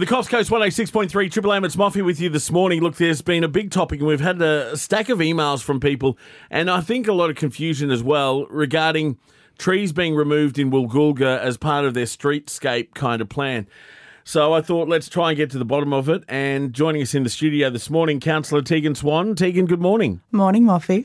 The Coffs Coast 106.3 Triple M, it's Moffy with you this morning. Look, there's been a big topic and we've had a stack of emails from people and I think a lot of confusion as well regarding trees being removed in Woolgoolga as part of their streetscape kind of plan. So I thought let's try and get to the bottom of it, and joining us in the studio this morning, Councillor Tegan Swan. Tegan, good morning. Morning, Moffy.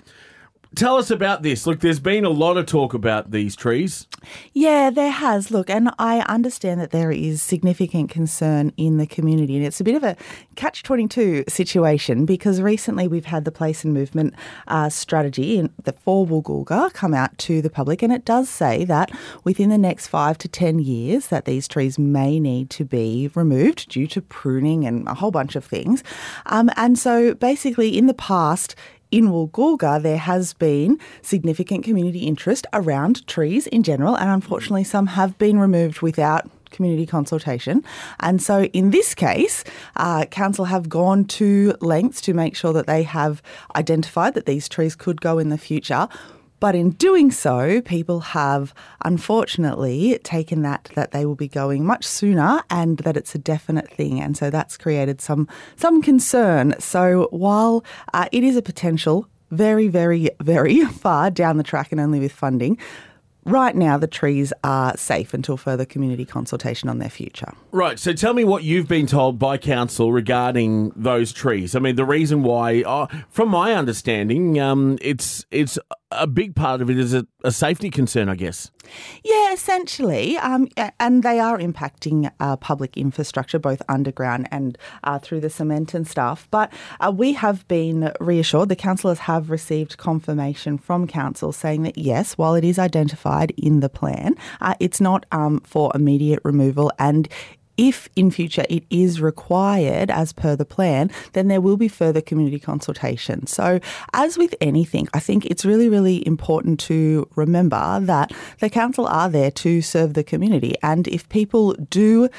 Tell us about this. Look, there's been a lot of talk about these trees. Yeah, there has. Look, and I understand that there is significant concern in the community, and it's a bit of a catch-22 situation because recently we've had the Place and Movement strategy for Woolgoolga come out to the public, and it does say that within the next 5 to 10 years that these trees may need to be removed due to pruning and a whole bunch of things. And so basically in the past, in Woolgoolga, there has been significant community interest around trees in general, and unfortunately some have been removed without community consultation. And so in this case, council have gone to lengths to make sure that they have identified that these trees could go in the future. But in doing so, people have unfortunately taken that they will be going much sooner and that it's a definite thing. And so that's created some concern. So while it is a potential very, very, very far down the track and only with funding, right now the trees are safe until further community consultation on their future. Right. So tell me what you've been told by council regarding those trees. I mean, the reason why, from my understanding, it's a big part of it is a safety concern, I guess. Yeah, essentially. And they are impacting public infrastructure, both underground and through the cement and stuff. But we have been reassured, the councillors have received confirmation from council saying that, yes, while it is identified in the plan, it's not for immediate removal, and if in future it is required as per the plan, then there will be further community consultation. So as with anything, I think it's really, really important to remember that the council are there to serve the community. And if people do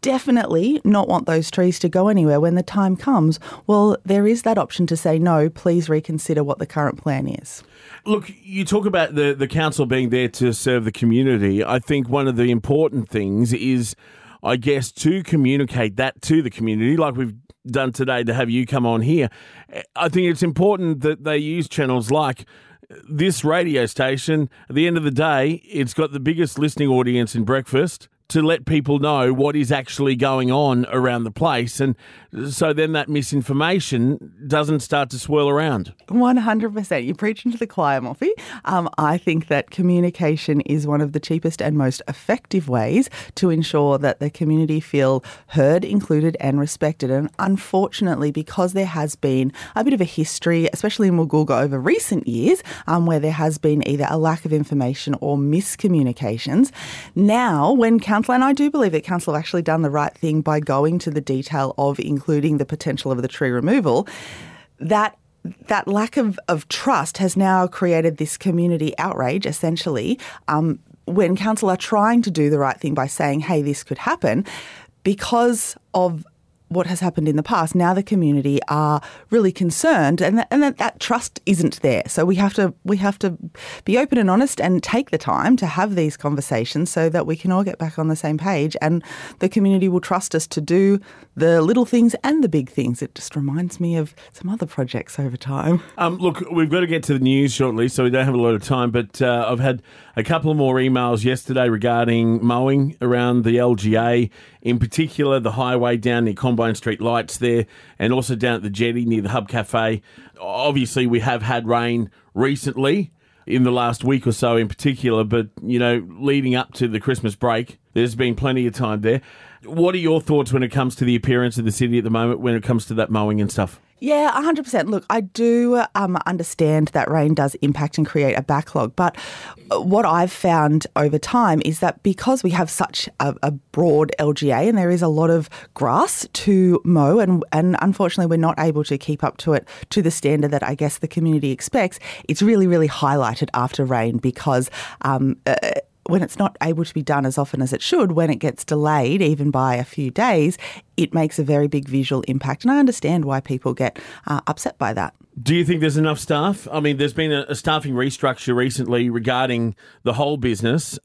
definitely not want those trees to go anywhere when the time comes, well, there is that option to say, no, please reconsider what the current plan is. Look, you talk about the council being there to serve the community. I think one of the important things is, I guess, to communicate that to the community, like we've done today to have you come on here. I think it's important that they use channels like this radio station. At the end of the day, it's got the biggest listening audience in breakfast to let people know what is actually going on around the place. And so then that misinformation doesn't start to swirl around. 100%. You're preaching to the choir, Moffy. I think that communication is one of the cheapest and most effective ways to ensure that the community feel heard, included and respected. And unfortunately, because there has been a bit of a history, especially in Woolgoolga over recent years, where there has been either a lack of information or miscommunications, now when and I do believe that council have actually done the right thing by going to the detail of including the potential of the tree removal, that lack of trust has now created this community outrage, essentially, when council are trying to do the right thing by saying, hey, this could happen, because of what has happened in the past. Now the community are really concerned and that trust isn't there. So we have to be open and honest and take the time to have these conversations so that we can all get back on the same page and the community will trust us to do the little things and the big things. It just reminds me of some other projects over time. Look, we've got to get to the news shortly, so we don't have a lot of time, but I've had a couple more emails yesterday regarding mowing around the LGA, in particular the highway down near Bowne Street Lights there, and also down at the jetty near the Hub Cafe. Obviously, we have had rain recently in the last week or so in particular, but, you know, leading up to the Christmas break, there's been plenty of time there. What are your thoughts when it comes to the appearance of the city at the moment when it comes to that mowing and stuff? Yeah, 100%. Look, I do understand that rain does impact and create a backlog, but what I've found over time is that because we have such a broad LGA and there is a lot of grass to mow and unfortunately we're not able to keep up to it to the standard that I guess the community expects, it's really, really highlighted after rain because when it's not able to be done as often as it should, when it gets delayed even by a few days, it makes a very big visual impact. And I understand why people get upset by that. Do you think there's enough staff? I mean, there's been a staffing restructure recently regarding the whole business.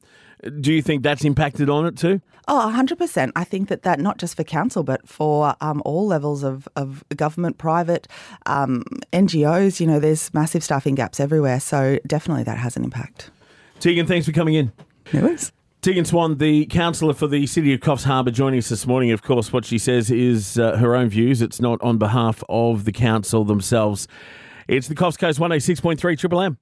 Do you think that's impacted on it too? Oh, 100%. I think that not just for council, but for all levels of government, private, NGOs, you know, there's massive staffing gaps everywhere. So definitely that has an impact. Tegan, thanks for coming in. No worries. Tegan Swan, the councillor for the City of Coffs Harbour, joining us this morning. Of course, what she says is her own views. It's not on behalf of the council themselves. It's the Coffs Coast 106.3 Triple M.